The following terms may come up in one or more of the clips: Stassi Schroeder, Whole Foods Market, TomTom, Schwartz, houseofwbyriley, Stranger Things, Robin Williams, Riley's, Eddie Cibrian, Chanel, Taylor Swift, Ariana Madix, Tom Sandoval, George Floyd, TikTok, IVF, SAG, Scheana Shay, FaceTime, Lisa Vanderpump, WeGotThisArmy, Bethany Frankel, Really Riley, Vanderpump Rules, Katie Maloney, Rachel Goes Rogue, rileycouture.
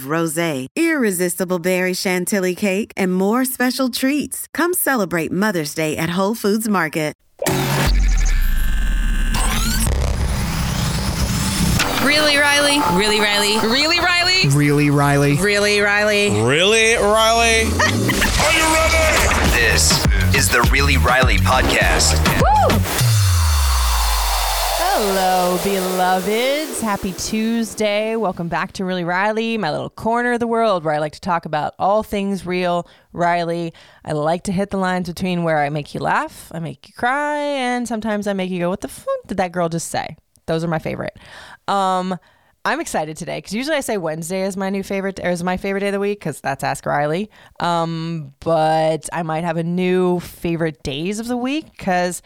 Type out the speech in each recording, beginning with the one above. rosé, irresistible berry chantilly cake, and more special treats. Come celebrate Mother's Day at Whole Foods Market. Really Riley. Really Riley. Really Riley. Really Riley. Really Riley. Really Riley. Are you ready? This is the Really Riley podcast. Woo! Hello, beloveds. Happy Tuesday. Welcome back to Really Riley, my little corner of the world where I like to talk about all things real, Riley. I like to hit the lines between where I make you laugh, I make you cry, and sometimes I make you go, what the fuck did that girl just say? Those are my favorite. I'm excited today because usually I say Wednesday is my new favorite, or is my favorite day of the week because that's Ask Riley. But I might have a new favorite days of the week because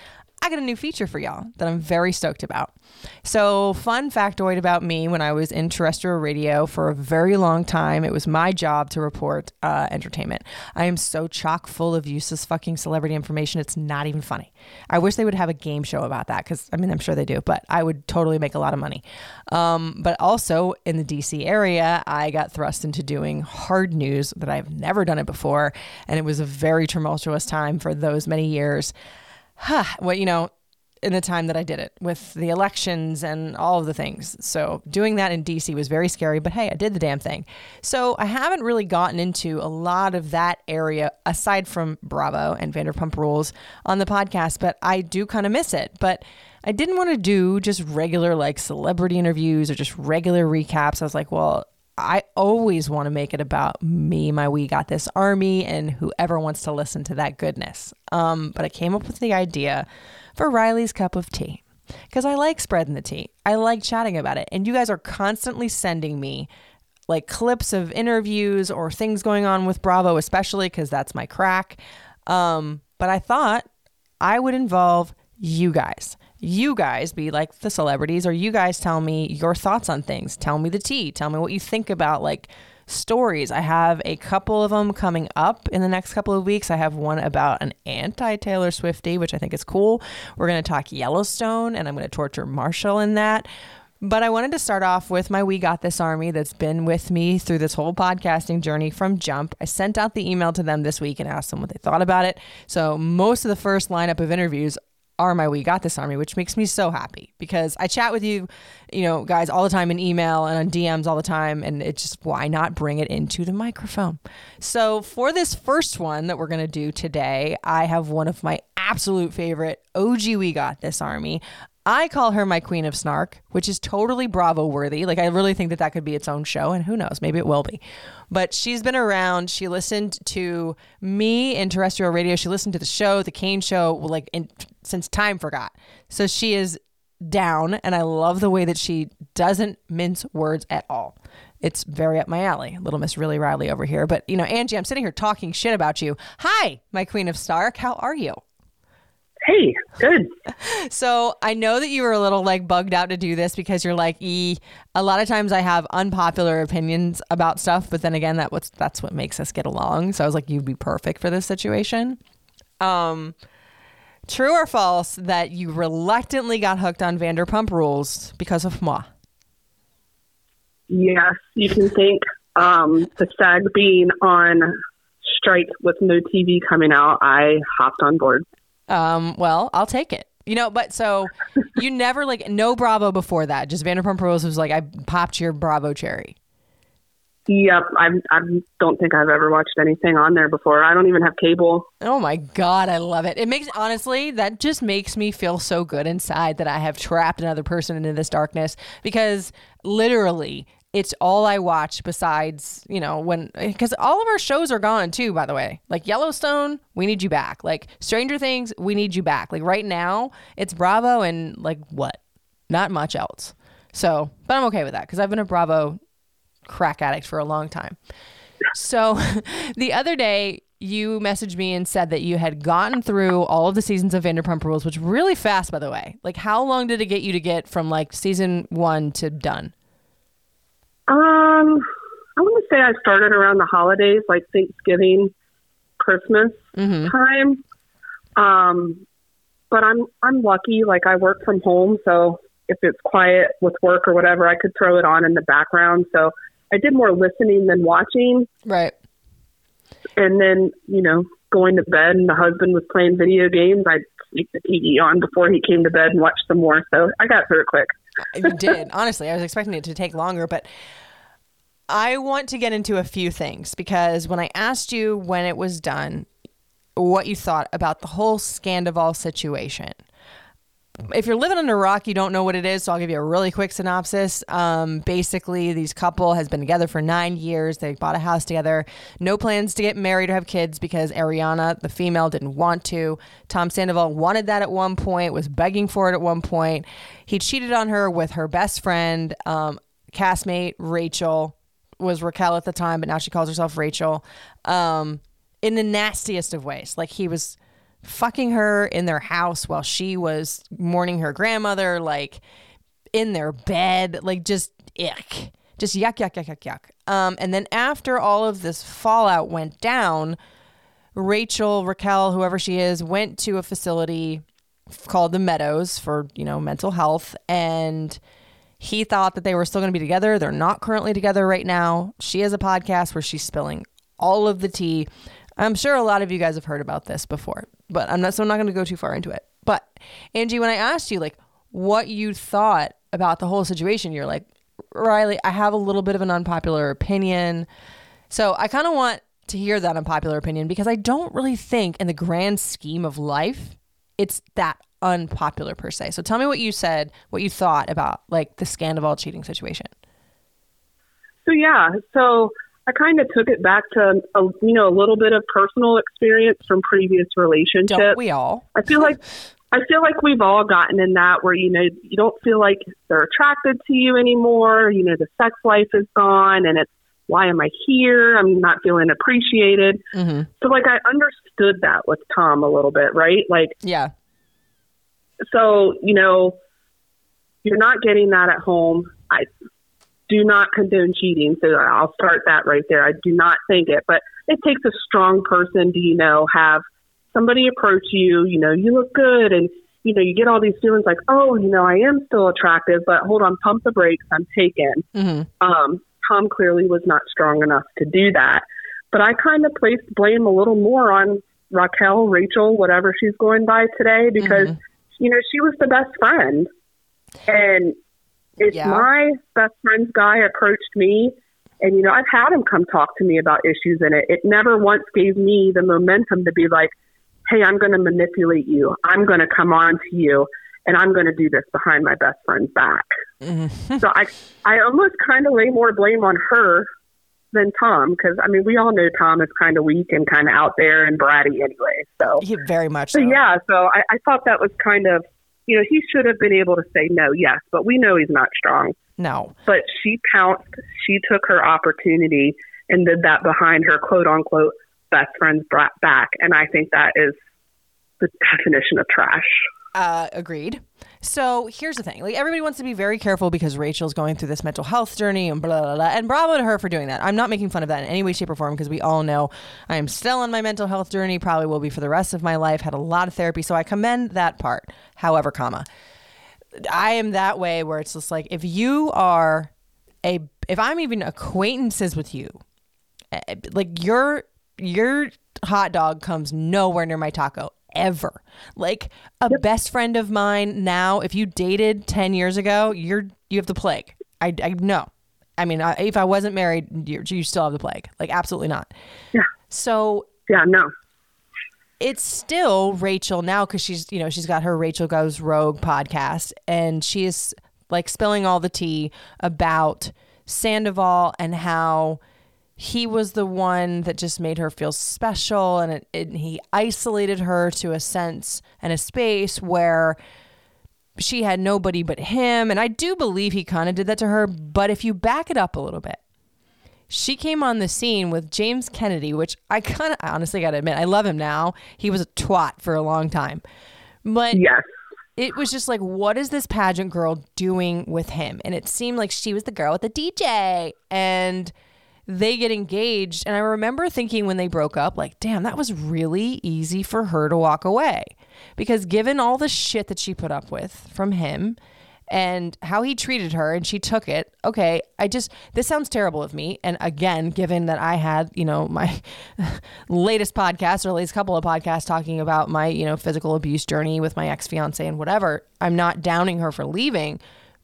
I got a new feature for y'all that I'm very stoked about. So, fun factoid about me: when I was in terrestrial radio for a very long time, it was my job to report entertainment. I am so chock full of useless fucking celebrity information, it's not even funny. I wish they would have a game show about that because, I mean, I'm sure they do, but I would totally make a lot of money. But also in the DC area, I got thrust into doing hard news that I've never done it before, and it was a very tumultuous time for those many years. Well, you know, in the time that I did it with the elections and all of the things. So doing that in DC was very scary, but hey, I did the damn thing. So I haven't really gotten into a lot of that area aside from Bravo and Vanderpump Rules on the podcast, but I do kind of miss it. But I didn't want to do just regular like celebrity interviews or just regular recaps. I was like, well, I always want to make it about me, my We Got This Army, and whoever wants to listen to that goodness. But I came up with the idea for Riley's Cup of Tea because I like spreading the tea. I like chatting about it. And you guys are constantly sending me like clips of interviews or things going on with Bravo, especially because that's my crack. But I thought I would involve you guys. You guys be like the celebrities, or you guys tell me your thoughts on things. Tell me the tea. Tell me what you think about like stories. I have a couple of them coming up in the next couple of weeks. I have one about an anti-Taylor Swiftie, which I think is cool. We're going to talk Yellowstone, and I'm going to torture Marshall in that. But I wanted to start off with my We Got This Army that's been with me through this whole podcasting journey from jump. I sent out the email to them this week and asked them what they thought about it. So most of the first lineup of interviews are my We Got This Army, which makes me so happy because I chat with you guys all the time in email and on DMs all the time, and it's just, why not bring it into the microphone? So for this first one that we're going to do today, I have one of my absolute favorite OG We Got This Army. I call her my Queen of Snark, which is totally Bravo worthy. Like, I really think that that could be its own show, and who knows, maybe it will be. But she's been around. She listened to me in terrestrial radio. She listened to the show, The Kane Show, since time forgot. So she is down, and I love the way that she doesn't mince words at all. It's very up my alley. Little Miss Really Riley over here. But, Angie, I'm sitting here talking shit about you. Hi, my Queen of Snark. How are you? Hey, good. So I know that you were a little like bugged out to do this because you're like, a lot of times I have unpopular opinions about stuff, but then again, that's what makes us get along. So I was like, you'd be perfect for this situation. True or false that you reluctantly got hooked on Vanderpump Rules because of moi? Yes, you can thank the SAG being on strike with no TV coming out. I hopped on board. Well, I'll take it. You know, but so you never like no Bravo before that. Just Vanderpump Rules was like I popped your Bravo cherry. Yep, I don't think I've ever watched anything on there before. I don't even have cable. Oh my God, I love it. It makes, honestly, that just makes me feel so good inside that I have trapped another person into this darkness, because literally it's all I watch besides, you know, when, because all of our shows are gone too, by the way. Like Yellowstone, we need you back. Like Stranger Things, we need you back. Like right now, it's Bravo and like what? Not much else. So, but I'm okay with that because I've been a Bravo crack addict for a long time. So the other day you messaged me and said that you had gotten through all of the seasons of Vanderpump Rules, which really fast, by the way. Like how long did it get you to get from like season one to done? I want to say I started around the holidays, like Thanksgiving, Christmas time. But I'm lucky. Like I work from home, so if it's quiet with work or whatever, I could throw it on in the background. So I did more listening than watching. Right. And then, you know, going to bed and the husband was playing video games. I'd sneak the TV on before he came to bed and watch some more. So I got through it quick. You did. Honestly, I was expecting it to take longer, but I want to get into a few things because when I asked you when it was done, what you thought about the whole Scandaval situation. If you're living under a rock, you don't know what it is, so I'll give you a really quick synopsis. Basically, this couple has been together for 9 years. They bought a house together. No plans to get married or have kids because Ariana, the female, didn't want to. Tom Sandoval wanted that at one point, was begging for it at one point. He cheated on her with her best friend, castmate Rachel, was Raquel at the time, but now she calls herself Rachel, in the nastiest of ways. Like he was fucking her in their house while she was mourning her grandmother, like in their bed, like just ick, just yuck, yuck, yuck, yuck, yuck. And then after all of this fallout went down, Rachel, Raquel, whoever she is, went to a facility called the Meadows for, you know, mental health. And he thought that they were still going to be together. They're not currently together right now. She has a podcast where she's spilling all of the tea. I'm sure a lot of you guys have heard about this before, but I'm not going to go too far into it. But Angie, when I asked you like what you thought about the whole situation, you're like, Riley, I have a little bit of an unpopular opinion. So I kind of want to hear that unpopular opinion because I don't really think in the grand scheme of life, it's that unpopular per se. So tell me what you said, what you thought about like the Scandaval cheating situation. So I kind of took it back to, a little bit of personal experience from previous relationships. Don't we all? I feel like we've all gotten in that where, you know, you don't feel like they're attracted to you anymore. You know, the sex life is gone and it's, why am I here? I'm not feeling appreciated. Mm-hmm. So like, I understood that with Tom a little bit, right? Like, yeah. So, you know, you're not getting that at home. I do not condone cheating, so I'll start that right there. I do not think it, but it takes a strong person to, you know, have somebody approach you, you know, you look good, and, you know, you get all these feelings like, oh, you know, I am still attractive, but hold on, pump the brakes, I'm taken. Mm-hmm. Tom clearly was not strong enough to do that, but I kind of placed blame a little more on Raquel, Rachel, whatever she's going by today, because, you know, she was the best friend, and if my best friend's guy approached me, and, you know, I've had him come talk to me about issues in it. It never once gave me the momentum to be like, hey, I'm going to manipulate you. I'm going to come on to you, and I'm going to do this behind my best friend's back. Mm-hmm. So I almost kind of lay more blame on her than Tom, because, I mean, we all know Tom is kind of weak and kind of out there and bratty anyway. So very much so. Yeah, so I thought that was kind of, you know, he should have been able to say no, yes, but we know he's not strong. No. But she pounced. She took her opportunity and did that behind her, quote unquote, best friend's back. And I think that is the definition of trash. Agreed. So here's the thing. Like, everybody wants to be very careful because Rachel's going through this mental health journey and blah, blah, blah. And bravo to her for doing that. I'm not making fun of that in any way, shape, or form because we all know I am still on my mental health journey, probably will be for the rest of my life, had a lot of therapy. So I commend that part. However, I am that way where it's just like, if you are if I'm even acquaintances with you, like your hot dog comes nowhere near my taco ever. Like a best friend of mine now, if you dated 10 years ago, you have the plague. I know. I mean, if I wasn't married, you still have the plague. Like, absolutely not. Yeah. So yeah, no. It's still Rachel now because she's got her Rachel Goes Rogue podcast, and she is like spilling all the tea about Sandoval and how he was the one that just made her feel special, and he isolated her to a sense and a space where she had nobody but him. And I do believe he kind of did that to her, but if you back it up a little bit, she came on the scene with James Kennedy, which I honestly got to admit, I love him now. He was a twat for a long time. But yes, it was just like, what is this pageant girl doing with him? And it seemed like she was the girl with the DJ. And they get engaged. And I remember thinking when they broke up, like, damn, that was really easy for her to walk away. Because given all the shit that she put up with from him, and how he treated her, and she took it. Okay, this sounds terrible of me. And again, given that I had, my latest podcast or latest couple of podcasts talking about my, physical abuse journey with my ex-fiance and whatever, I'm not downing her for leaving.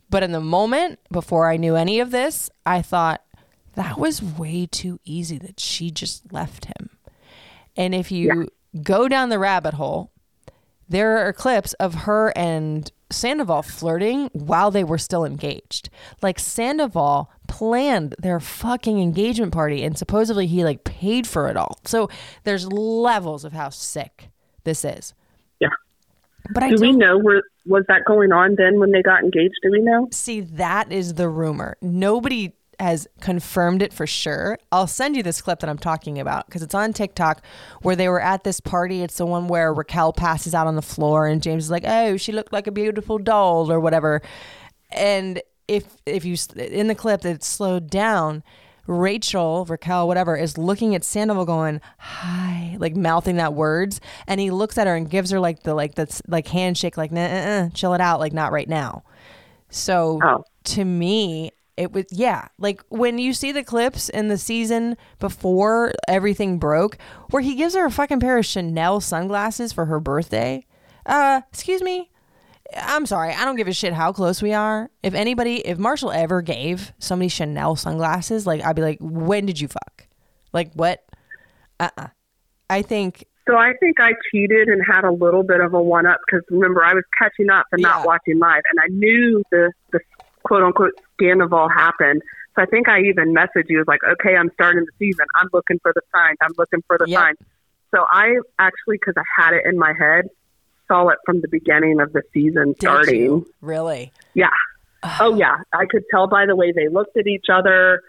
But in the moment, before I knew any of this, I thought that was way too easy that she just left him. And if you go down the rabbit hole, there are clips of her and Sandoval flirting while they were still engaged. Like, Sandoval planned their fucking engagement party, and supposedly he like paid for it all. So there's levels of how sick this is. Yeah. But do we know was that going on then when they got engaged? Do we know? See, that is the rumor. Nobody has confirmed it for sure. I'll send you this clip that I'm talking about because it's on TikTok where they were at this party. It's the one where Raquel passes out on the floor and James is like, oh, she looked like a beautiful doll or whatever. And if you, in the clip that slowed down, Raquel, whatever, is looking at Sandoval going, hi, like mouthing that words. And he looks at her and gives her like the handshake, like, nah, chill it out. Like, not right now. So to me, it was, like when you see the clips in the season before everything broke, where he gives her a fucking pair of Chanel sunglasses for her birthday. Excuse me. I'm sorry. I don't give a shit how close we are. If Marshall ever gave somebody Chanel sunglasses, like, I'd be like, when did you fuck? Like, what? So I think I cheated and had a little bit of a one-up because, remember, I was catching up and not watching live. And I knew the quote-unquote Scandaval happened. So I think I even messaged you, was like, okay, I'm starting the season. I'm looking for the signs. Yep. So I actually, because I had it in my head, saw it from the beginning of the season starting. Did you? Really? Yeah. Oh, yeah. I could tell by the way they looked at each other,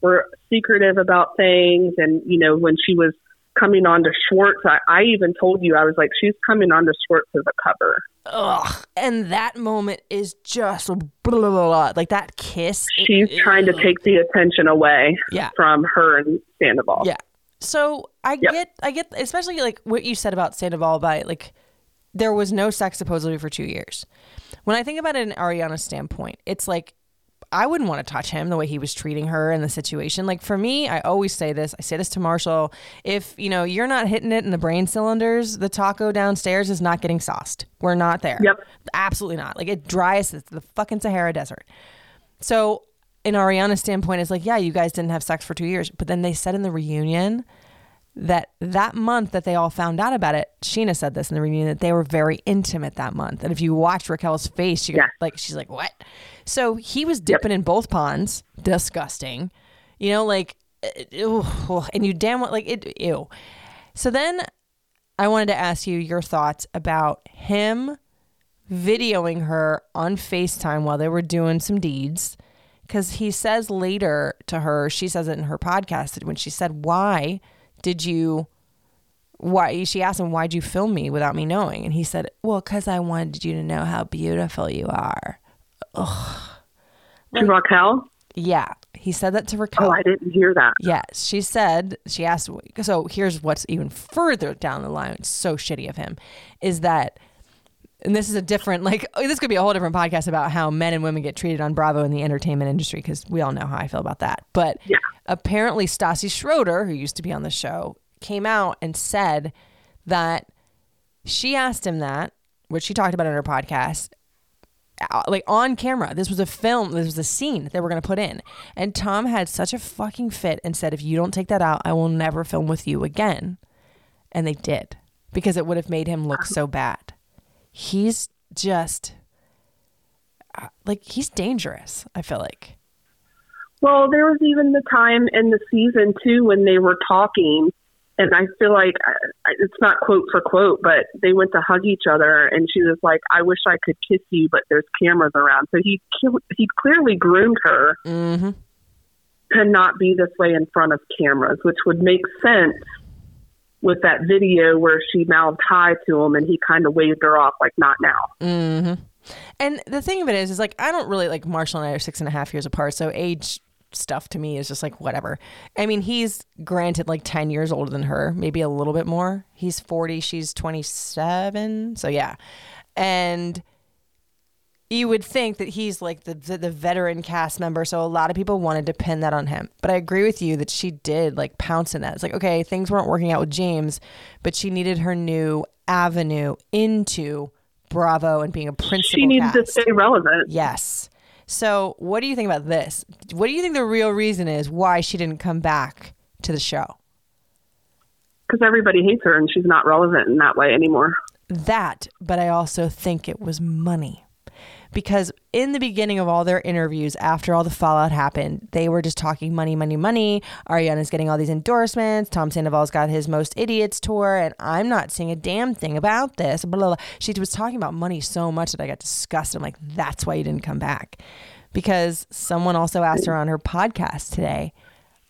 were secretive about things. And, when she was coming on to Schwartz, I even told you, I was like, she's coming on to Schwartz as a cover. Ugh. And that moment is just blah, blah, blah. Like that kiss. She's trying to take the attention away from her and Sandoval. Yeah. So I get, especially like what you said about Sandoval, by like, there was no sex supposedly for 2 years. When I think about it in Ariana's standpoint, it's like, I wouldn't want to touch him the way he was treating her in the situation. Like, for me, I always say this. I say this to Marshall. If, you're not hitting it in the brain cylinders, the taco downstairs is not getting sauced. We're not there. Yep. Absolutely not. Like, it dries the fucking Sahara Desert. So, in Ariana's standpoint, it's like, yeah, you guys didn't have sex for 2 years. But then they said in the reunion that month that they all found out about it, Scheana said this in the reunion, that they were very intimate that month. And if you watch Raquel's face, she she's like, what? So he was dipping in both ponds. Disgusting. Ew. And you damn well, ew. So then I wanted to ask you your thoughts about him videoing her on FaceTime while they were doing some deeds. Because he says later to her, she says it in her podcast, that when she said, why did you why, she asked him, why'd you film me without me knowing? And he said, well, because I wanted you to know how beautiful you are. Ugh. And Raquel? Yeah. He said that to Raquel. Oh, I didn't hear that. Yes. Yeah, she asked, so here's what's even further down the line. It's so shitty of him is that, and this is a different, like, this could be a whole different podcast about how men and women get treated on Bravo in the entertainment industry, because we all know how I feel about that. But yeah. Apparently Stassi Schroeder, who used to be on the show, came out and said that she asked him that, which she talked about in her podcast, like on camera. This was a film. This was a scene they were going to put in. And Tom had such a fucking fit and said, if you don't take that out, I will never film with you again. And they did, because it would have made him look so bad. He's just like, he's dangerous, I feel like. Well, there was even the time in the season two when they were talking, and I feel like it's not quote for quote, but they went to hug each other and she was like, I wish I could kiss you, but there's cameras around. So he clearly groomed her mm-hmm. to not be this way in front of cameras, which would make sense with that video where she mouthed hi to him and he kind of waved her off like, not now. Mm-hmm. And the thing of it is like, I don't really, like, Marshall and I are 6.5 years apart. So age stuff to me is just like, whatever. I mean, he's granted like 10 years older than her, maybe a little bit more. He's 40, she's 27. So yeah. And you would think that he's like the veteran cast member. So a lot of people wanted to pin that on him. But I agree with you that she did like pounce in that. It's like, okay, things weren't working out with James, but she needed her new avenue into Bravo and being a principal. She needs to stay relevant. Yes. So what do you think about this? What do you think the real reason is why she didn't come back to the show? Because everybody hates her and she's not relevant in that way anymore. That, but I also think it was money. Because in the beginning of all their interviews, after all the fallout happened, they were just talking money, money, money. Ariana's getting all these endorsements. Tom Sandoval's got his Most Idiots tour, and I'm not seeing a damn thing about this. Blah, blah, blah. She was talking about money so much that I got disgusted. I'm like, that's why you didn't come back. Because someone also asked her on her podcast today,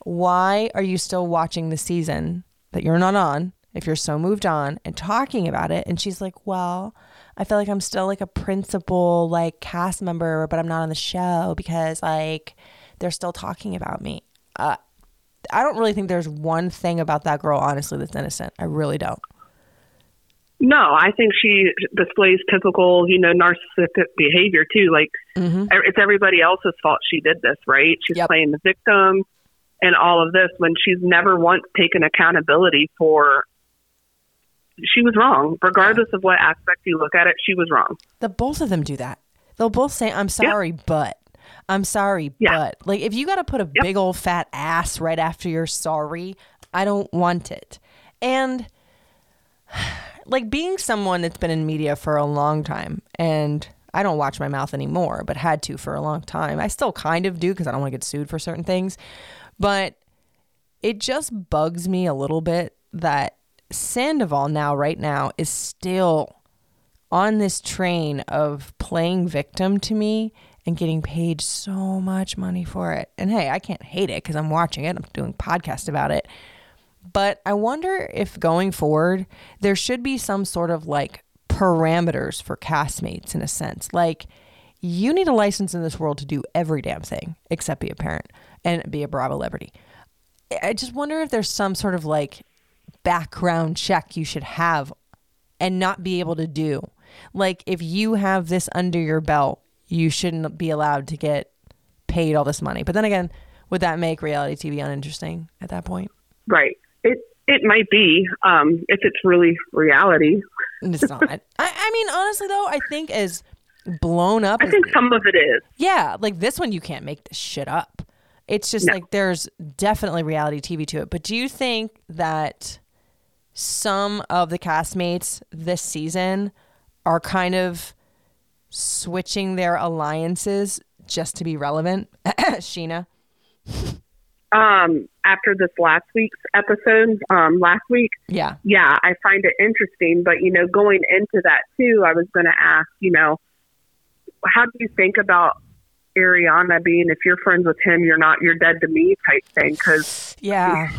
why are you still watching the season that you're not on if you're so moved on and talking about it? And she's like, well, I feel like I'm still like a principal, like cast member, but I'm not on the show because like they're still talking about me. I don't really think there's one thing about that girl, honestly, that's innocent. I really don't. No, I think she displays typical, you know, narcissistic behavior too. Like mm-hmm. It's everybody else's fault she did this, right? She's yep. playing the victim and all of this when she's never once taken accountability for. She was wrong. Regardless of what aspect you look at it, she was wrong. The both of them do that. They'll both say, I'm sorry, yeah. but. I'm sorry, yeah. but. Like, if you got to put a yeah. big old fat ass right after you're sorry, I don't want it. And, like, being someone that's been in media for a long time, and I don't watch my mouth anymore, but had to for a long time. I still kind of do because I don't want to get sued for certain things. But it just bugs me a little bit that Sandoval now, right now, is still on this train of playing victim to me and getting paid so much money for it. And hey, I can't hate it because I'm watching it. I'm doing podcast about it. But I wonder if going forward, there should be some sort of like parameters for castmates in a sense. Like, you need a license in this world to do every damn thing except be a parent and be a Bravo celebrity. I just wonder if there's some sort of like background check you should have and not be able to do. Like, if you have this under your belt, you shouldn't be allowed to get paid all this money. But then again, would that make reality TV uninteresting at that point? Right. It might be if it's really reality. It's not. I mean, honestly, though, I think as blown up. I think some of it is. Yeah. Like this one, you can't make this shit up. It's just like there's definitely reality TV to it. But do you think that some of the castmates this season are kind of switching their alliances just to be relevant? Scheana? After this last week's episode, Yeah. Yeah, I find it interesting. But, you know, going into that, too, I was going to ask, you know, how do you think about Ariana being, if you're friends with him, you're not, you're dead to me type thing? Because yeah,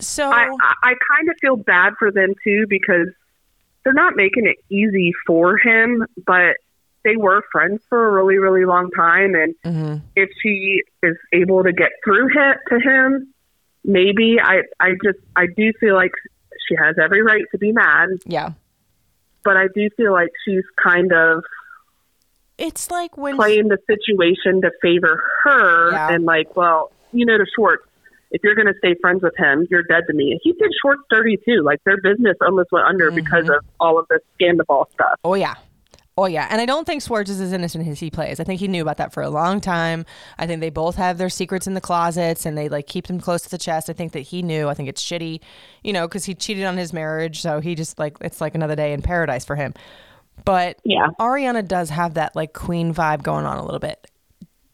So I kind of feel bad for them too, because they're not making it easy for him, but they were friends for a really, really long time. And if she is able to get through to him, maybe I do feel like she has every right to be mad. Yeah. But I do feel like she's kind of, it's like when playing the situation to favor her and like, well, you know, to Schwartz, if you're going to stay friends with him, you're dead to me. And he did Schwartz dirty too. Like their business almost went under because of all of this Scandaval stuff. Oh yeah. Oh yeah. And I don't think Schwartz is as innocent as he plays. I think he knew about that for a long time. I think they both have their secrets in the closets and they like keep them close to the chest. I think that he knew. I think it's shitty, you know, because he cheated on his marriage. So he just like, it's like another day in paradise for him. But yeah. Ariana does have that like queen vibe going on a little bit.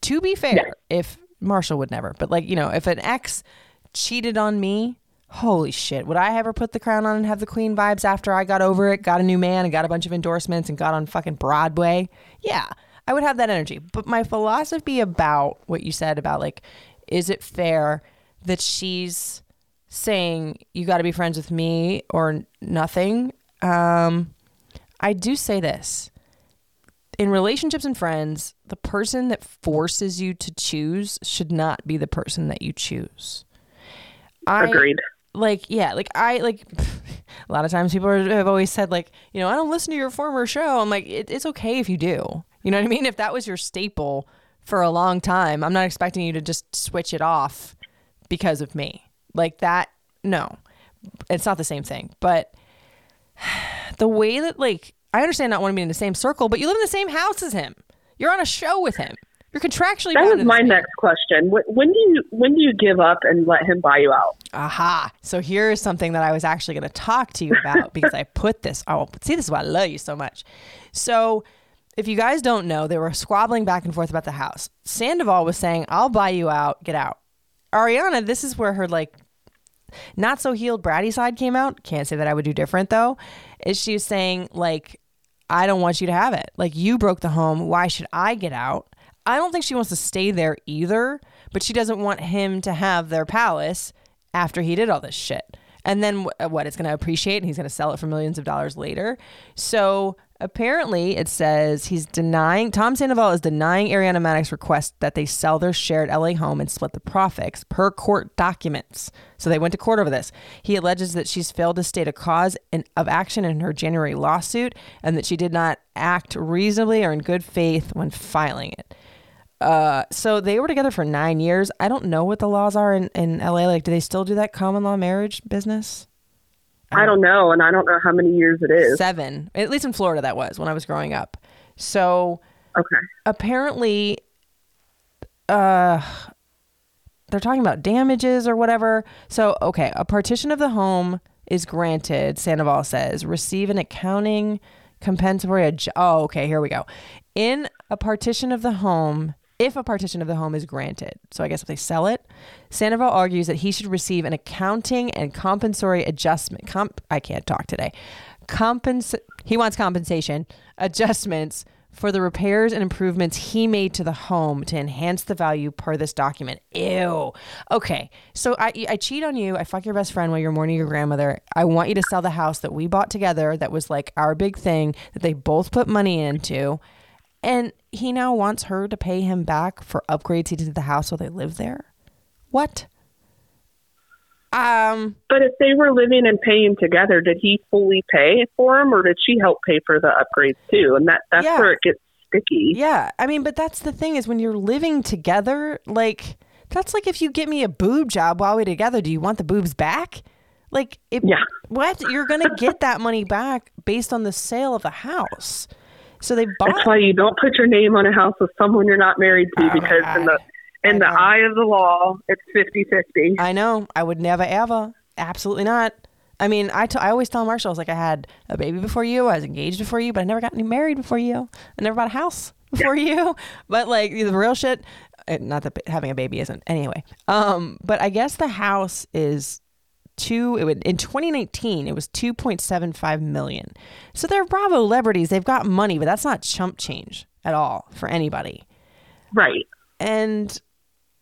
To be fair, if Marshall would never, but like, you know, if an ex cheated on me, holy shit, would I ever put the crown on and have the queen vibes after I got over it, got a new man and got a bunch of endorsements and got on fucking Broadway? Yeah, I would have that energy. But my philosophy about what you said about like, is it fair that she's saying you got to be friends with me or nothing? I do say this. In relationships and friends, the person that forces you to choose should not be the person that you choose. Agreed. A lot of times people have always said like, you know, I don't listen to your former show. I'm like, it's okay if you do. You know what I mean? If that was your staple for a long time, I'm not expecting you to just switch it off because of me. Like that, no. It's not the same thing. But the way that like, I understand not wanting to be in the same circle, but you live in the same house as him. You're on a show with him. You're contractually. That was my next question. When do you give up and let him buy you out? Aha. So here is something that I was actually going to talk to you about because I put this. Oh, see, this is why I love you so much. So if you guys don't know, they were squabbling back and forth about the house. Sandoval was saying, I'll buy you out. Get out. Ariana, this is where her like not so healed bratty side came out. Can't say that I would do different though. Is she saying like, I don't want you to have it. Like, you broke the home. Why should I get out? I don't think she wants to stay there either, but she doesn't want him to have their palace after he did all this shit. And then what? It's going to appreciate and he's going to sell it for millions of dollars later. So apparently it says he's denying, Tom Sandoval is denying Ariana Madix's request that they sell their shared LA home and split the profits per court documents. So they went to court over this. He alleges that she's failed to state a cause of action in her January lawsuit and that she did not act reasonably or in good faith when filing it. So they were together for 9 years. I don't know what the laws are in LA. Like, do they still do that common law marriage business? I don't know. And I don't know how many years it is. 7, at least in Florida. That was when I was growing up. So okay. Apparently, they're talking about damages or whatever. So, okay. A partition of the home is granted. Sandoval says, receive an accounting compensatory. Oh, okay. Here we go. In a partition of the home, if a partition of the home is granted, so I guess if they sell it, Sandoval argues that he should receive an accounting and compensatory adjustment. He wants compensation adjustments for the repairs and improvements he made to the home to enhance the value per this document. Ew. Okay. So I cheat on you. I fuck your best friend while you're mourning your grandmother. I want you to sell the house that we bought together. That was like our big thing that they both put money into. And he now wants her to pay him back for upgrades he did to the house while they lived there. What? But if they were living and paying together, did he fully pay for him or did she help pay for the upgrades too? And that's where it gets sticky. Yeah. I mean, but that's the thing is when you're living together, like that's like if you get me a boob job while we're together, do you want the boobs back? Like what? You're going to get that money back based on the sale of the house. So they bought. That's why you don't put your name on a house with someone you're not married to, because in the eye of the law, it's 50-50. I know. I would never, ever. Absolutely not. I mean, I always tell Marshall, I was like, I had a baby before you. I was engaged before you, but I never got married before you. I never bought a house before you. But like the real shit, not that having a baby isn't. Anyway. But I guess the house is... in 2019, it was $2.75 million. So they're Bravo celebrities. They've got money, but that's not chump change at all for anybody. Right. And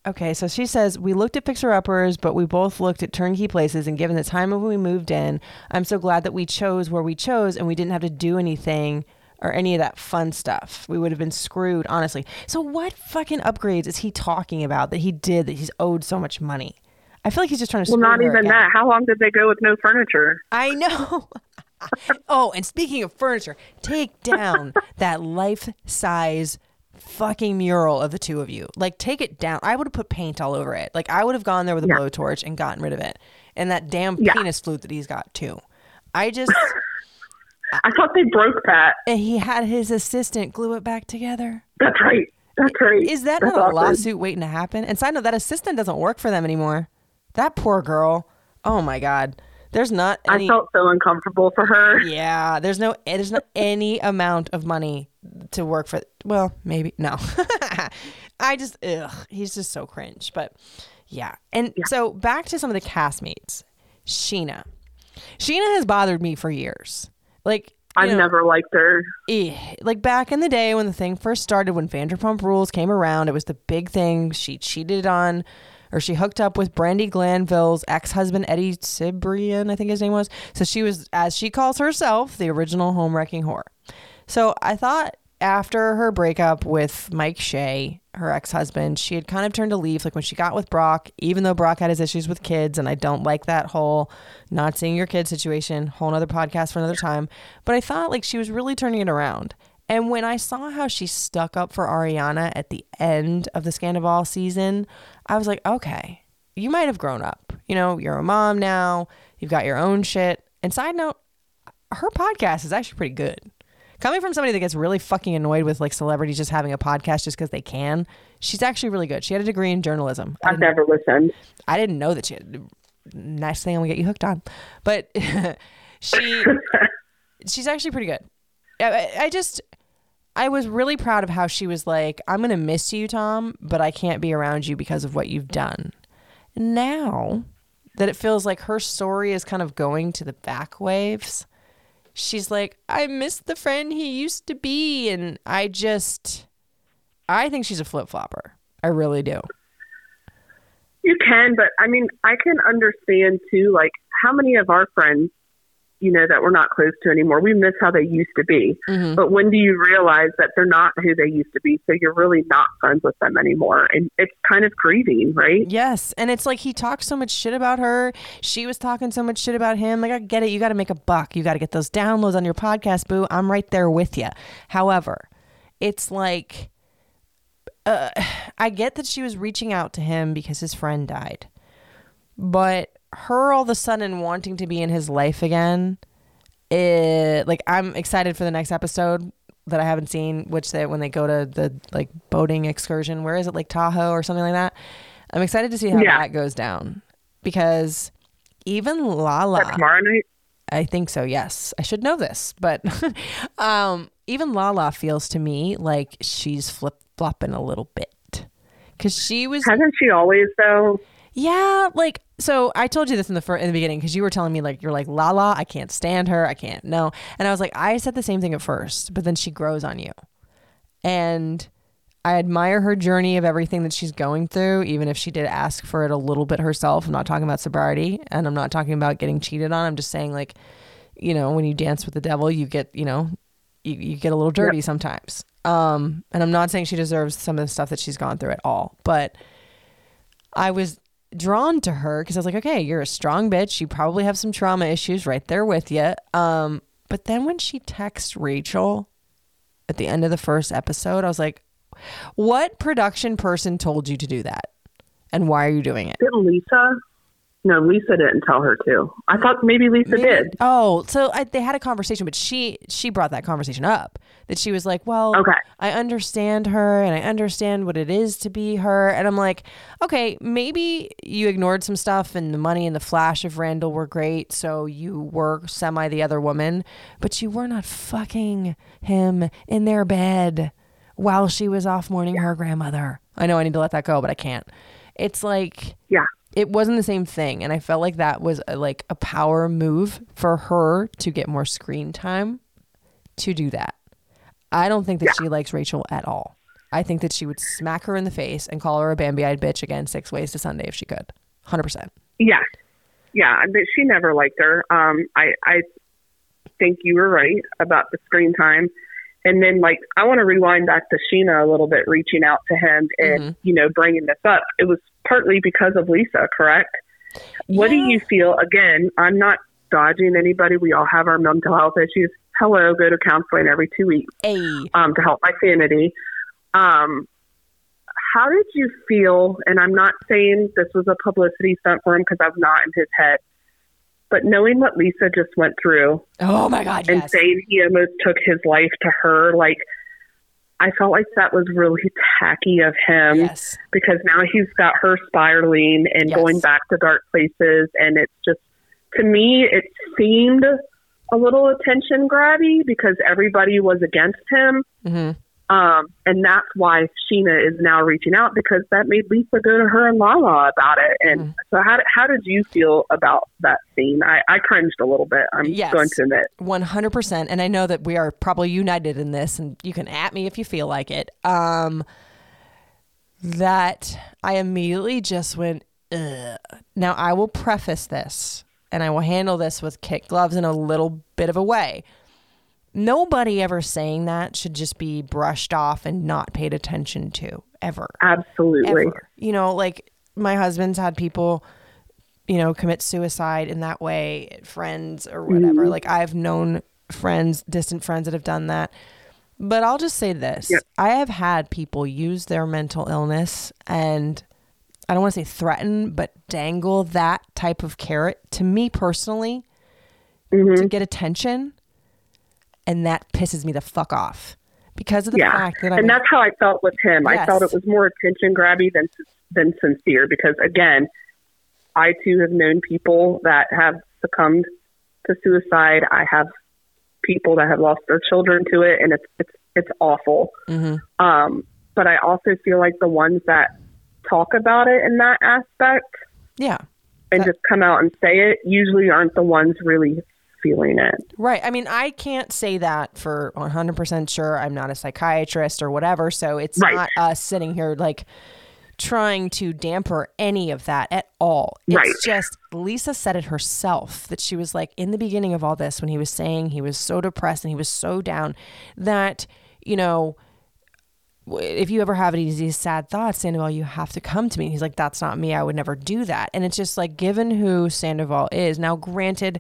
Okay, so she says, we looked at fixer-uppers, but we both looked at turnkey places, and given the time of when we moved in, I'm so glad that we chose where we chose and we didn't have to do anything or any of that fun stuff. We would have been screwed, honestly. So what fucking upgrades is he talking about that he did that he's owed so much money? I feel like he's just trying to screw her. Well, not even that. How long did they go with no furniture? I know. Oh, and speaking of furniture, take down that life-size fucking mural of the two of you. Like, take it down. I would have put paint all over it. Like, I would have gone there with a blowtorch and gotten rid of it. And that damn penis flute that he's got too. I just I thought they broke that. And he had his assistant glue it back together. That's right. That's right. Is that not a lawsuit waiting to happen? And side note, that assistant doesn't work for them anymore. That poor girl. Oh my God. There's not any... I felt so uncomfortable for her. Yeah, there's not any amount of money to work for. Well, maybe no. I just he's just so cringe. But yeah, and so back to some of the castmates. Scheana. Scheana has bothered me for years. Like I never liked her. Like back in the day when the thing first started, when Vanderpump Rules came around, it was the big thing. She cheated on. Or she hooked up with Brandy Glanville's ex-husband, Eddie Cibrian, I think his name was. So she was, as she calls herself, the original home-wrecking whore. So I thought after her breakup with Mike Shea, her ex-husband, she had kind of turned a leaf. Like when she got with Brock, even though Brock had his issues with kids, and I don't like that whole not seeing your kids situation, whole nother podcast for another time. But I thought like she was really turning it around. And when I saw how she stuck up for Ariana at the end of the Scandaval season, I was like, okay, you might have grown up. You know, you're a mom now. You've got your own shit. And side note, her podcast is actually pretty good. Coming from somebody that gets really fucking annoyed with like celebrities just having a podcast just because they can, she's actually really good. She had a degree in journalism. I've never listened. I didn't know that she had. Nice thing I'm going to get you hooked on. But she's actually pretty good. I was really proud of how she was like, I'm going to miss you, Tom, but I can't be around you because of what you've done. Now that it feels like her story is kind of going to the back waves, she's like, I miss the friend he used to be. And I think she's a flip-flopper. I really do. You can, but I mean, I can understand too, like how many of our friends, you know, that we're not close to anymore. We miss how they used to be. Mm-hmm. But when do you realize that they're not who they used to be? So you're really not friends with them anymore. And it's kind of grieving, right? Yes. And it's like he talked so much shit about her. She was talking so much shit about him. Like, I get it. You got to make a buck. You got to get those downloads on your podcast, boo. I'm right there with you. However, it's like, I get that she was reaching out to him because his friend died. But her all of a sudden wanting to be in his life again, I'm excited for the next episode that I haven't seen, which when they go to the like boating excursion, where is it, like Tahoe or something like that? I'm excited to see how that goes down, because even Lala, tomorrow night? I think so, yes. I should know this, but even Lala feels to me like she's flip-flopping a little bit, because she was... Hasn't she always though? Yeah, like, so I told you this in the beginning, because you were telling me, like, you're like, Lala, I can't stand her, I can't, no. And I was like, I said the same thing at first, but then she grows on you. And I admire her journey of everything that she's going through, even if she did ask for it a little bit herself. I'm not talking about sobriety, and I'm not talking about getting cheated on. I'm just saying, like, you know, when you dance with the devil, you get, you know, you get a little dirty sometimes. And I'm not saying she deserves some of the stuff that she's gone through at all, but I was drawn to her because I was like, okay, you're a strong bitch, you probably have some trauma issues, right there with you. But then when she texts Rachel at the end of the first episode, I was like, what production person told you to do that, and why are you doing it? Didn't Lisa? No, Lisa didn't tell her to. I thought maybe Lisa did. Oh, so they had a conversation, but she brought that conversation up, that she was like, well, okay, I understand her and I understand what it is to be her. And I'm like, okay, maybe you ignored some stuff, and the money and the flash of Randall were great, so you were semi the other woman, but you were not fucking him in their bed while she was off mourning her grandmother. I know I need to let that go, but I can't. It's like... Yeah. It wasn't the same thing, and I felt like that was a power move for her to get more screen time to do that. I don't think that she likes Rachel at all. I think that she would smack her in the face and call her a Bambi-eyed bitch again 6 ways to Sunday if she could. 100%. Yeah. Yeah. But she never liked her. I think you were right about the screen time. And then, like, I want to rewind back to Scheana a little bit, reaching out to him and, you know, bringing this up. It was partly because of Lisa, correct? What do you feel? Again, I'm not dodging anybody. We all have our mental health issues. Hello, go to counseling every 2 weeks to help my sanity. How did you feel? And I'm not saying this was a publicity stunt for him because I was not in his head. But knowing what Lisa just went through, oh my God, and saying he almost took his life to her, like, I felt like that was really tacky of him because now he's got her spiraling and going back to dark places. And it's just, to me, it seemed a little attention grabby because everybody was against him. And that's why Scheana is now reaching out, because that made Lisa go to her and Lala about it. And so how did you feel about that scene? I cringed a little bit. I'm going to admit. 100%. And I know that we are probably united in this, and you can at me if you feel like it. That I immediately just went, ugh. Now I will preface this, and I will handle this with kid gloves in a little bit of a way. Nobody ever saying that should just be brushed off and not paid attention to, ever. Absolutely. Ever. You know, like, my husband's had people, you know, commit suicide in that way, friends or whatever. Like, I've known friends, distant friends that have done that. But I'll just say this. I have had people use their mental illness and, I don't want to say threaten, but dangle that type of carrot to me personally to get attention. And that pisses me the fuck off because of the fact that And that's how I felt with him. I felt it was more attention grabby than sincere, because, again, I too have known people that have succumbed to suicide. I have people that have lost their children to it, and it's awful. But I also feel like the ones that talk about it in that aspect and just come out and say it usually aren't the ones really feeling it. Right. I mean, I can't say that for 100% sure. I'm not a psychiatrist or whatever. So it's not us sitting here like trying to damper any of that at all. It's just Lisa said it herself that she was like, in the beginning of all this, when he was saying he was so depressed and he was so down that, you know, if you ever have these sad thoughts, Sandoval, you have to come to me. And he's like, that's not me. I would never do that. And it's just like, given who Sandoval is now, granted,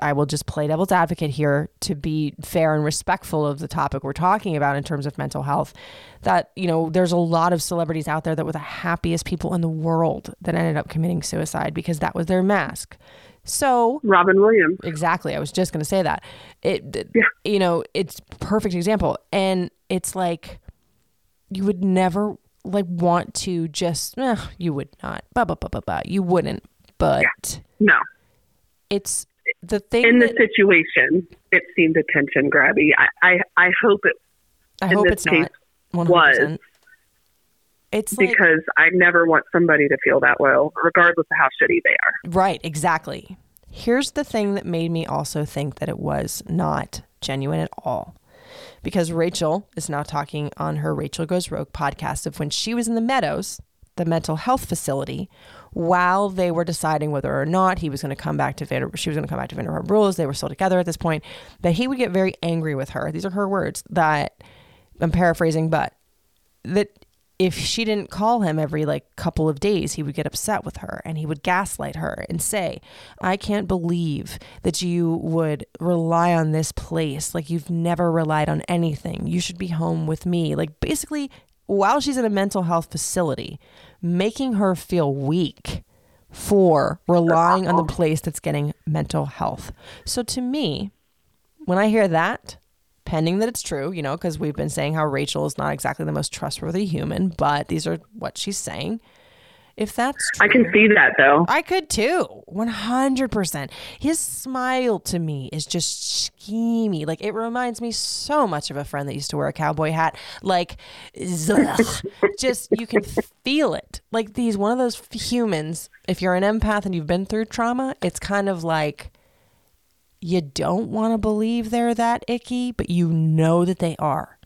I will just play devil's advocate here to be fair and respectful of the topic we're talking about in terms of mental health, that, you know, there's a lot of celebrities out there that were the happiest people in the world that ended up committing suicide because that was their mask. So Robin Williams. Exactly. I was just going to say that you know, it's a perfect example. And it's like, you would never like want to just, you would not, you wouldn't, but no, it's, the thing in the situation, it seemed attention grabby. I hope it. I hope it's not. 100%. Was. It's because I never want somebody to feel that low, regardless of how shitty they are. Right. Exactly. Here's the thing that made me also think that it was not genuine at all, because Rachel is now talking on her Rachel Goes Rogue podcast of when she was in the Meadows, the mental health facility, while they were deciding whether or not he was going to come back to she was going to come back to Vanderpump Rules. They were still together at this point. That he would get very angry with her. These are her words that I'm paraphrasing, but that if she didn't call him every like couple of days, he would get upset with her and he would gaslight her and say, I can't believe that you would rely on this place. Like, you've never relied on anything. You should be home with me. Like, basically, while she's in a mental health facility, making her feel weak for relying on the place that's getting mental health. So to me, when I hear that, pending that it's true, you know, because we've been saying how Rachel is not exactly the most trustworthy human, but these are what she's saying. If that's true, I can see that, though. I could too. 100%. His smile to me is just schemy. Like, it reminds me so much of a friend that used to wear a cowboy hat. Like, just, you can feel it. Like, he's one of those humans, if you're an empath and you've been through trauma, it's kind of like, you don't want to believe they're that icky, but you know that they are.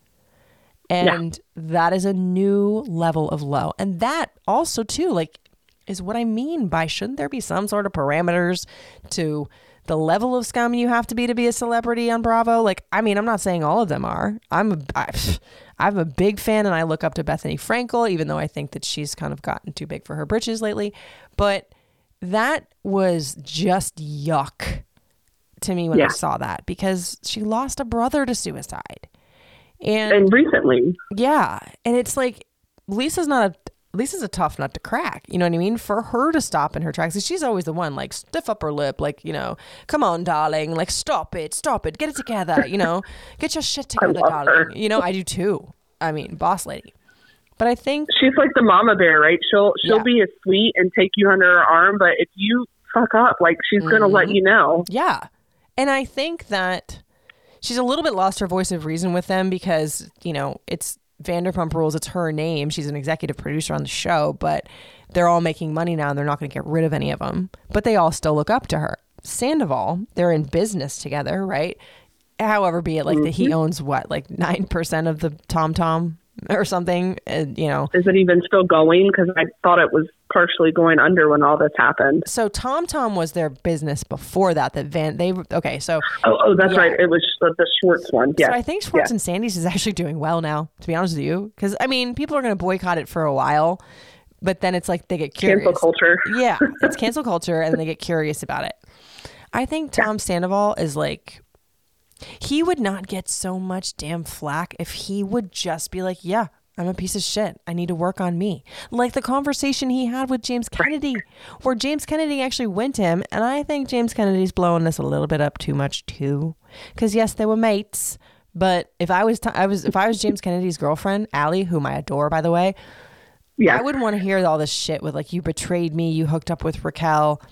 And that is a new level of low. And that also, too, like, is what I mean by shouldn't there be some sort of parameters to the level of scum you have to be a celebrity on Bravo? Like, I mean, I'm not saying all of them are. I'm a big fan, and I look up to Bethany Frankel, even though I think that she's kind of gotten too big for her britches lately. But that was just yuck to me when I saw that, because she lost a brother to suicide. And recently. Yeah. And it's like, Lisa's a tough nut to crack. You know what I mean? For her to stop in her tracks. She's always the one, like, stiff up her lip, like, you know, come on, darling, like, stop it, get it together, you know, get your shit together, darling. Her. You know, I do too. I mean, boss lady. But I think she's like the mama bear, right? She'll be as sweet and take you under her arm, but if you fuck up, like, she's gonna let you know. Yeah. And I think that she's a little bit lost her voice of reason with them because, you know, it's Vanderpump Rules, it's her name. She's an executive producer on the show, but they're all making money now and they're not going to get rid of any of them. But they all still look up to her. Sandoval, they're in business together, right? However be it, like, that he owns what, like 9% of the TomTom or something, you know. Is it even still going? Because I thought it was partially going under when all this happened. So TomTom was their business before that that's right. It was the Schwartz one. Yeah. So I think Schwartz and Sandy's is actually doing well now, to be honest with you, because I mean, people are going to boycott it for a while, but then it's like they get curious. Cancel culture. Yeah, it's cancel culture, and they get curious about it. I think Tom Sandoval is like, he would not get so much damn flack if he would just be like, yeah, I'm a piece of shit. I need to work on me. Like the conversation he had with James Kennedy, where James Kennedy actually went to him. And I think James Kennedy's blowing this a little bit up too much too. Because yes, they were mates. But if I was James Kennedy's girlfriend, Allie, whom I adore, by the way, I wouldn't want to hear all this shit with like, you betrayed me, you hooked up with Raquel.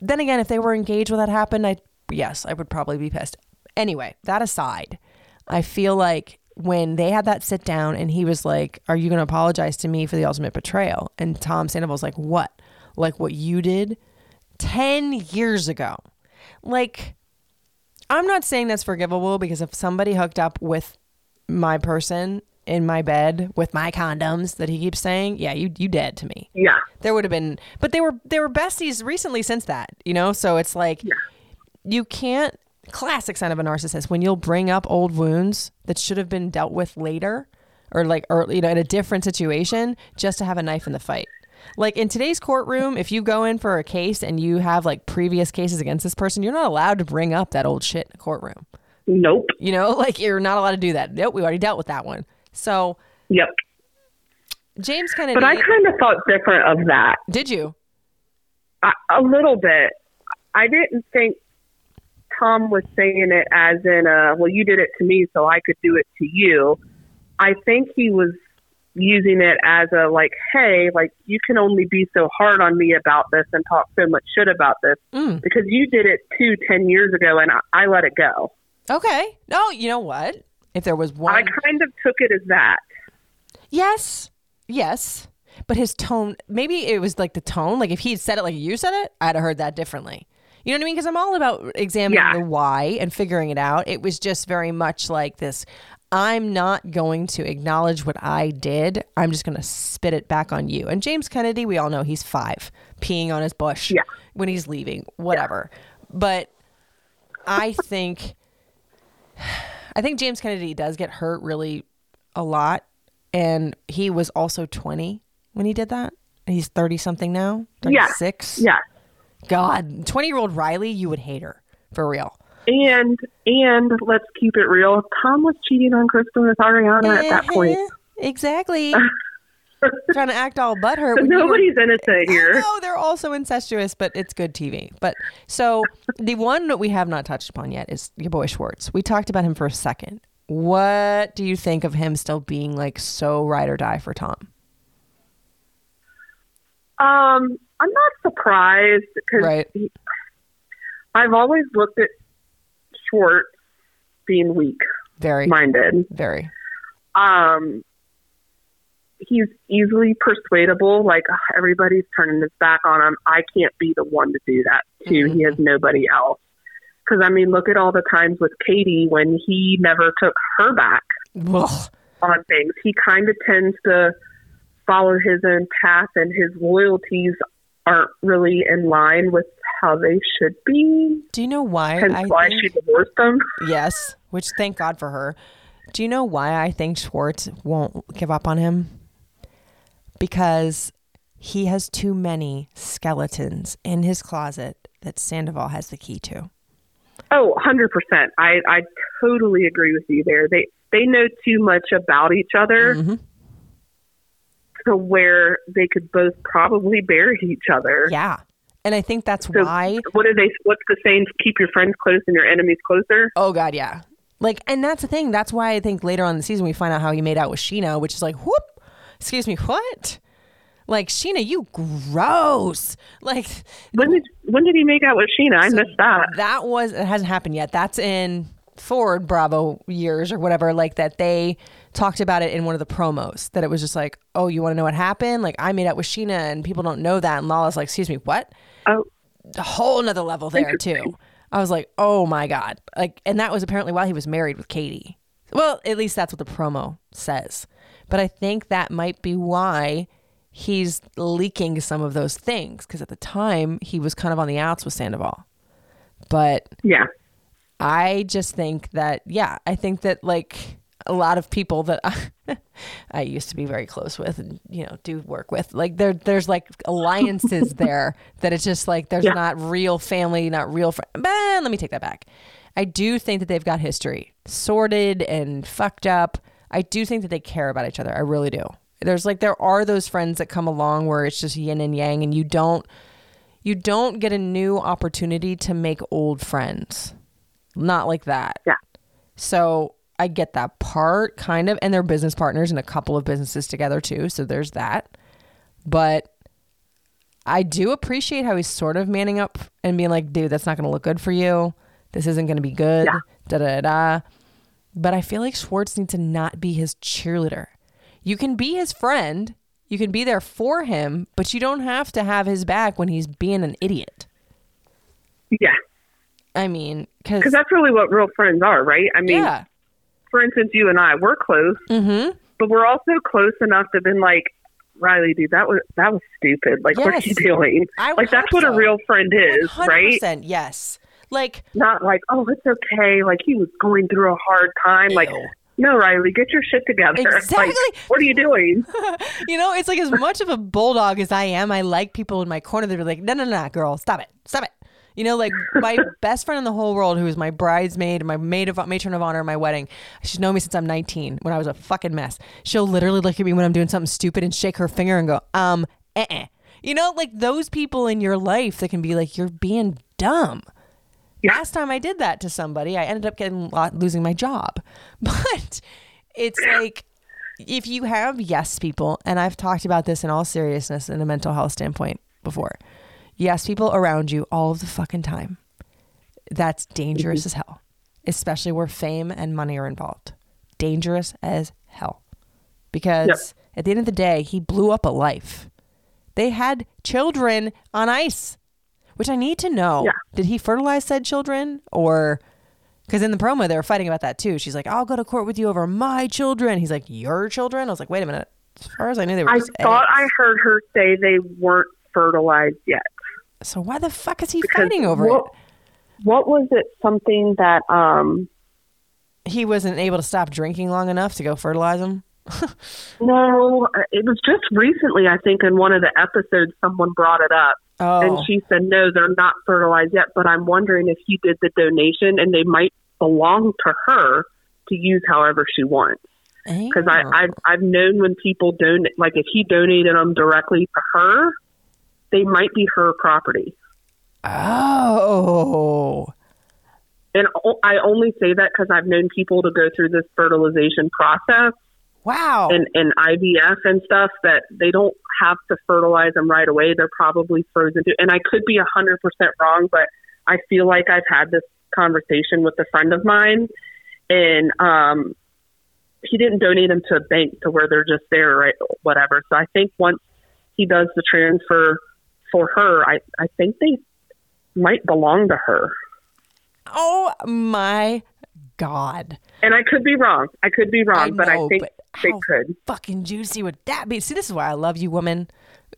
Then again, if they were engaged when that happened, I would probably be pissed. Anyway, that aside, I feel like when they had that sit down and he was like, are you going to apologize to me for the ultimate betrayal? And Tom Sandoval's like, what? Like what you did 10 years ago. Like, I'm not saying that's forgivable, because if somebody hooked up with my person in my bed with my condoms that he keeps saying, you dead to me. Yeah. There would have been, but they were besties recently since that, you know? So it's like, you can't. Classic sign of a narcissist when you'll bring up old wounds that should have been dealt with later, or like, or you know, in a different situation, just to have a knife in the fight. Like in today's courtroom, if you go in for a case and you have like previous cases against this person, you're not allowed to bring up that old shit in the courtroom. Nope. You know, like you're not allowed to do that. Nope, we already dealt with that one. So yep. James Kennedy. But I kind of thought different of that. Did you? A little bit. I didn't think Tom was saying it as in, well, you did it to me, so I could do it to you. I think he was using it as a, like, hey, like, you can only be so hard on me about this and talk so much shit about this because you did it too 10 years ago and I let it go. Okay. No, you know what? If there was one. I kind of took it as that. Yes. But his tone, maybe it was like the tone. Like if he had said it like you said it, I'd have heard that differently. You know what I mean? Because I'm all about examining the why and figuring it out. It was just very much like this, I'm not going to acknowledge what I did. I'm just going to spit it back on you. And James Kennedy, we all know he's 5, peeing on his bush when he's leaving, whatever. Yeah. But I think James Kennedy does get hurt really a lot. And he was also 20 when he did that. And he's 30 something now, 36. Yeah. God, 20-year-old Riley, you would hate her for real. And let's keep it real. Tom was cheating on Crystal with Ariana at that point. Exactly. Trying to act all butthurt. So nobody's innocent here. No, they're also incestuous, but it's good TV. But so the one that we have not touched upon yet is your boy Schwartz. We talked about him for a second. What do you think of him still being like so ride or die for Tom? I'm not surprised because I've always looked at Schwartz being weak, very minded. He's easily persuadable. Like everybody's turning his back on him. I can't be the one to do that too. Mm-hmm. He has nobody else. Because I mean, look at all the times with Katie when he never took her back. Ugh. on things. He kind of tends to follow his own path, and his loyalties aren't really in line with how they should be. Do you know why? Hence why she divorced him. Yes, which thank God for her. Do you know why I think Schwartz won't give up on him? Because he has too many skeletons in his closet that Sandoval has the key to. Oh, 100%. I totally agree with you there. They know too much about each other to where they could both probably bury each other. Yeah. And I think that's why. What's the saying? Keep your friends close and your enemies closer. Oh, God, yeah. Like, and that's the thing. That's why I think later on in the season we find out how he made out with Scheana, which is like, whoop, excuse me, what? Like, Scheana, you gross. Like, when did he make out with Scheana? I missed that. It hasn't happened yet. That's in forward Bravo years or whatever, like that they talked about it in one of the promos, that it was just like, oh, you want to know what happened? Like, I made out with Scheana and people don't know that. And Lala's like, excuse me, what? Oh, a whole nother level there too. I was like, oh my God. Like, and that was apparently while he was married with Katie. Well, at least that's what the promo says. But I think that might be why he's leaking some of those things. Cause at the time he was kind of on the outs with Sandoval, but yeah, I just think that, yeah, I think that like a lot of people that I used to be very close with and, you know, do work with, like there's like alliances there that it's just like, there's not real family, not real friend. But let me take that back. I do think that they've got history sorted and fucked up. I do think that they care about each other. I really do. There's like, there are those friends that come along where it's just yin and yang and you don't get a new opportunity to make old friends. Not like that. Yeah. So I get that part kind of, and they're business partners in a couple of businesses together too. So there's that, but I do appreciate how he's sort of manning up and being like, dude, that's not going to look good for you. This isn't going to be good. Yeah. Da, da, da. But I feel like Schwartz needs to not be his cheerleader. You can be his friend. You can be there for him, but you don't have to have his back when he's being an idiot. Yeah. I mean, because that's really what real friends are, right? I mean, yeah. For instance, you and I, we're close, but we're also close enough to have been like, Riley, dude, that was stupid. Like, what are you doing? Like, that's what a real friend is, 100%, right? Yes. Like, not like, oh, it's okay. Like, he was going through a hard time. Ew. Like, no, Riley, get your shit together. Exactly. Like, what are you doing? You know, it's like as much of a bulldog as I am, I like people in my corner that are like, no, girl, stop it. Stop it. You know, like my best friend in the whole world, who is my bridesmaid and my matron of honor at my wedding. She's known me since I'm 19, when I was a fucking mess. She'll literally look at me when I'm doing something stupid and shake her finger and go, You know, like those people in your life that can be like, you're being dumb. Yeah. Last time I did that to somebody, I ended up losing my job. But it's like, if you have yes people, and I've talked about this in all seriousness in a mental health standpoint before. Yes, people around you all of the fucking time. That's dangerous as hell, especially where fame and money are involved. Dangerous as hell. Because at the end of the day, he blew up a life. They had children on ice, which I need to know. Yeah. Did he fertilize said children? Or, because in the promo, they were fighting about that too. She's like, I'll go to court with you over my children. He's like, your children? I was like, wait a minute. As far as I knew, they were I heard her say they weren't fertilized yet. So why the fuck is he fighting over it? What was it? Something that he wasn't able to stop drinking long enough to go fertilize him? No, it was just recently, I think, in one of the episodes, someone brought it up. Oh. And she said, no, they're not fertilized yet, but I'm wondering if he did the donation and they might belong to her to use however she wants. Because I've known when people donate, like if he donated them directly to her, they might be her property. Oh. And I only say that because I've known people to go through this fertilization process. Wow. And IVF and stuff that they don't have to fertilize them right away. They're probably frozen. And I could be 100% wrong, but I feel like I've had this conversation with a friend of mine. And he didn't donate them to a bank to where they're just there, right? Whatever. So I think once he does the transfer for her, I think they might belong to her. Oh my God. And I could be wrong. I know, but I think they could. Fucking juicy would that be? See, this is why I love you, woman.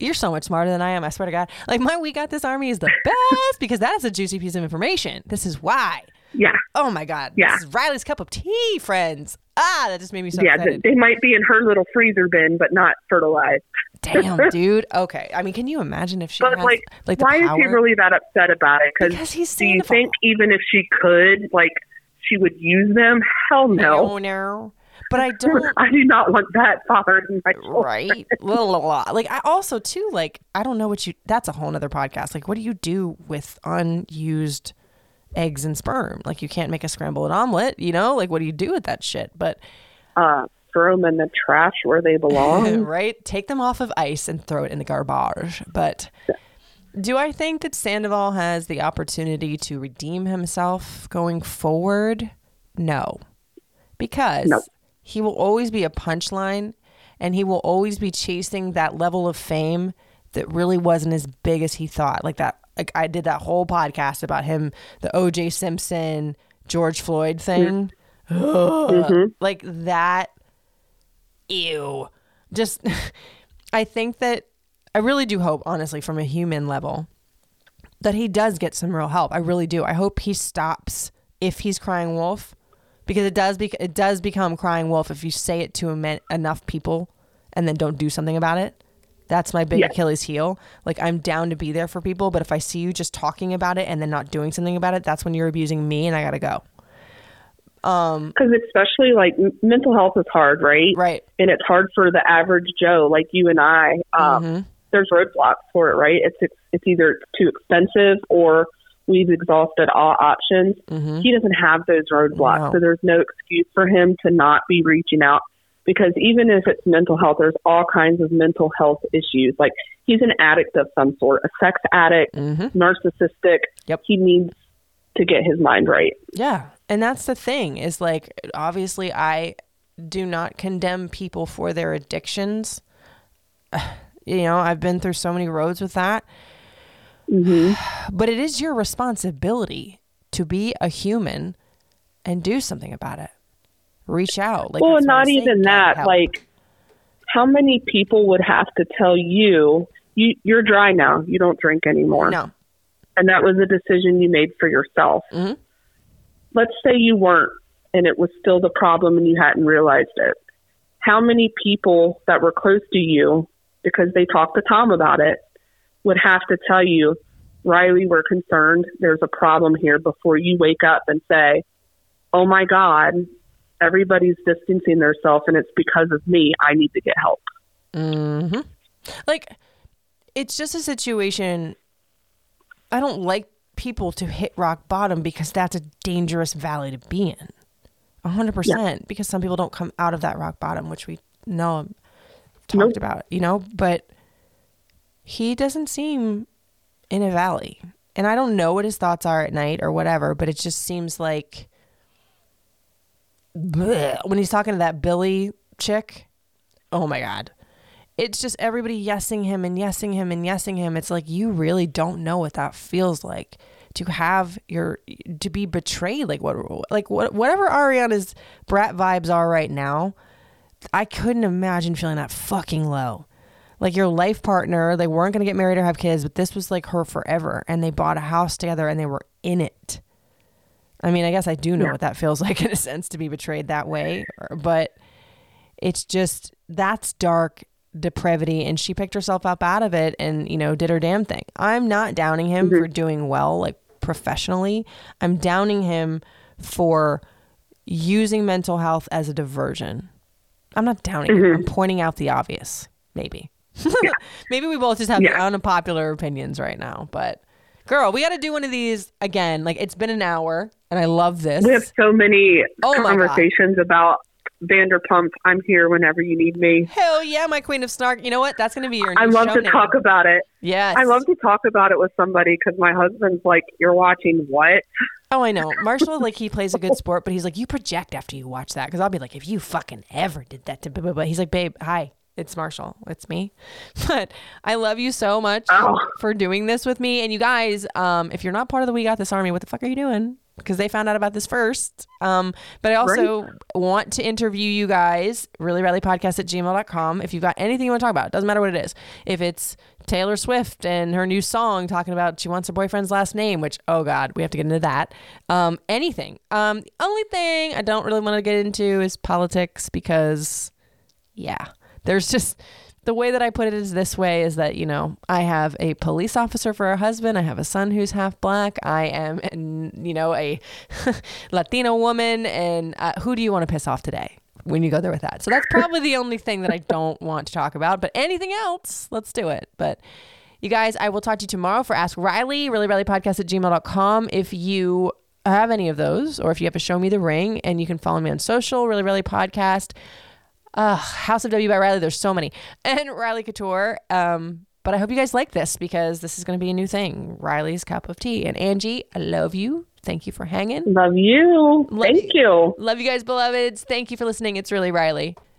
You're so much smarter than I am. I swear to God. Like, my We Got This Army is the best because that is a juicy piece of information. This is why. Yeah. Oh, my God. Yeah. This is Riley's cup of tea, friends. Ah, that just made me so excited. Yeah, they might be in her little freezer bin, but not fertilized. Damn, dude. Okay. I mean, can you imagine if she but has, like the why power? Is he really that upset about it? Because he's do you think even if she could, like, she would use them? Hell no. No. But I don't. I do not want that father in my children. Right? Like, I also, too, like, I don't know what you, that's a whole nother podcast. Like, what do you do with unused eggs and sperm? Like, you can't make a scrambled omelet, you know? Like, what do you do with that shit? But throw them in the trash where they belong. Right? Take them off of ice and throw it in the garbage. But do I think that Sandoval has the opportunity to redeem himself going forward? No. Because he will always be a punchline, and he will always be chasing that level of fame that really wasn't as big as he thought. Like that, like I did that whole podcast about him, the O.J. Simpson, George Floyd thing. Mm-hmm. Like that. Ew. Just, I think that I really do hope, honestly, from a human level, that he does get some real help. I really do. I hope he stops if he's crying wolf, because it does become crying wolf if you say it to enough people and then don't do something about it. That's my big Achilles heel. Like, I'm down to be there for people, but if I see you just talking about it and then not doing something about it, that's when you're abusing me and I gotta go. Because especially, like, mental health is hard, right? Right. And it's hard for the average Joe, like you and I. There's roadblocks for it, right? It's either too expensive or we've exhausted all options. Mm-hmm. He doesn't have those roadblocks, so there's no excuse for him to not be reaching out. Because even if it's mental health, there's all kinds of mental health issues. Like, he's an addict of some sort, a sex addict, narcissistic. Yep. He needs to get his mind right. Yeah. And that's the thing is, like, obviously I do not condemn people for their addictions. You know, I've been through so many roads with that. Mm-hmm. But it is your responsibility to be a human and do something about it. Reach out. Like, well, not even that. Help. Like, how many people would have to tell you, you're dry now. You don't drink anymore. No. And that was a decision you made for yourself. Mm-hmm. Let's say you weren't, and it was still the problem and you hadn't realized it. How many people that were close to you, because they talked to Tom about it, would have to tell you, Riley, we're concerned. There's a problem here, before you wake up and say, oh my God, everybody's distancing themselves and it's because of me. I need to get help. Mm-hmm. Like, it's just a situation. I don't like people to hit rock bottom because that's a dangerous valley to be in. 100%. Because some people don't come out of that rock bottom, which we know talked about, you know, but he doesn't seem in a valley, and I don't know what his thoughts are at night or whatever, but it just seems like when he's talking to that Billy chick, oh my God, it's just everybody yesing him and yesing him and yesing him. It's like, you really don't know what that feels like to have to be betrayed. Like whatever Ariana's brat vibes are right now, I couldn't imagine feeling that fucking low. Like, your life partner, they weren't going to get married or have kids, but this was like her forever. And they bought a house together and they were in it. I mean, I guess I do know what that feels like in a sense to be betrayed that way, but it's just, that's dark depravity. And she picked herself up out of it and, you know, did her damn thing. I'm not downing him for doing well, like, professionally. I'm downing him for using mental health as a diversion. I'm not downing him. I'm pointing out the obvious, maybe. Maybe we both just have unpopular opinions right now, but girl, we got to do one of these again. Like, it's been an hour and I love this. We have so many conversations about Vanderpump. I'm here whenever you need me. Hell yeah, my queen of snark. You know what? That's going to be your new show name. I love to talk about it. Yes. I love to talk about it with somebody because my husband's like, you're watching what? Oh, I know. Marshall, like, he plays a good sport, but he's like, you project after you watch that, because I'll be like, if you fucking ever did that to blah, blah, blah. He's like, babe, hi. It's Marshall. It's me. But I love you so much for doing this with me. And you guys, if you're not part of the We Got This Army, what the fuck are you doing? because they found out about this first. But I also want to interview you guys, reallyrileypodcast@gmail.com. If you've got anything you want to talk about, it doesn't matter what it is. If it's Taylor Swift and her new song talking about she wants her boyfriend's last name, which, oh God, we have to get into that. Anything. The only thing I don't really want to get into is politics because, yeah, there's just... The way that I put it is this way, is that, you know, I have a police officer for a husband. I have a son who's half black. I am, you know, a Latino woman. And who do you want to piss off today when you go there with that? So that's probably the only thing that I don't want to talk about. But anything else, let's do it. But you guys, I will talk to you tomorrow for Ask Riley, reallyrileypodcast@gmail.com. If you have any of those, or if you have a Show Me the Ring, and you can follow me on social, Really Riley Podcast. House of W by Riley, there's so many, and Riley Couture. But I hope you guys like this, because this is going to be a new thing, Riley's Cup of Tea. And Angie, I love you. Thank you for hanging. Love you. Thank you. Love you guys, beloveds. Thank you for listening. It's Really Riley.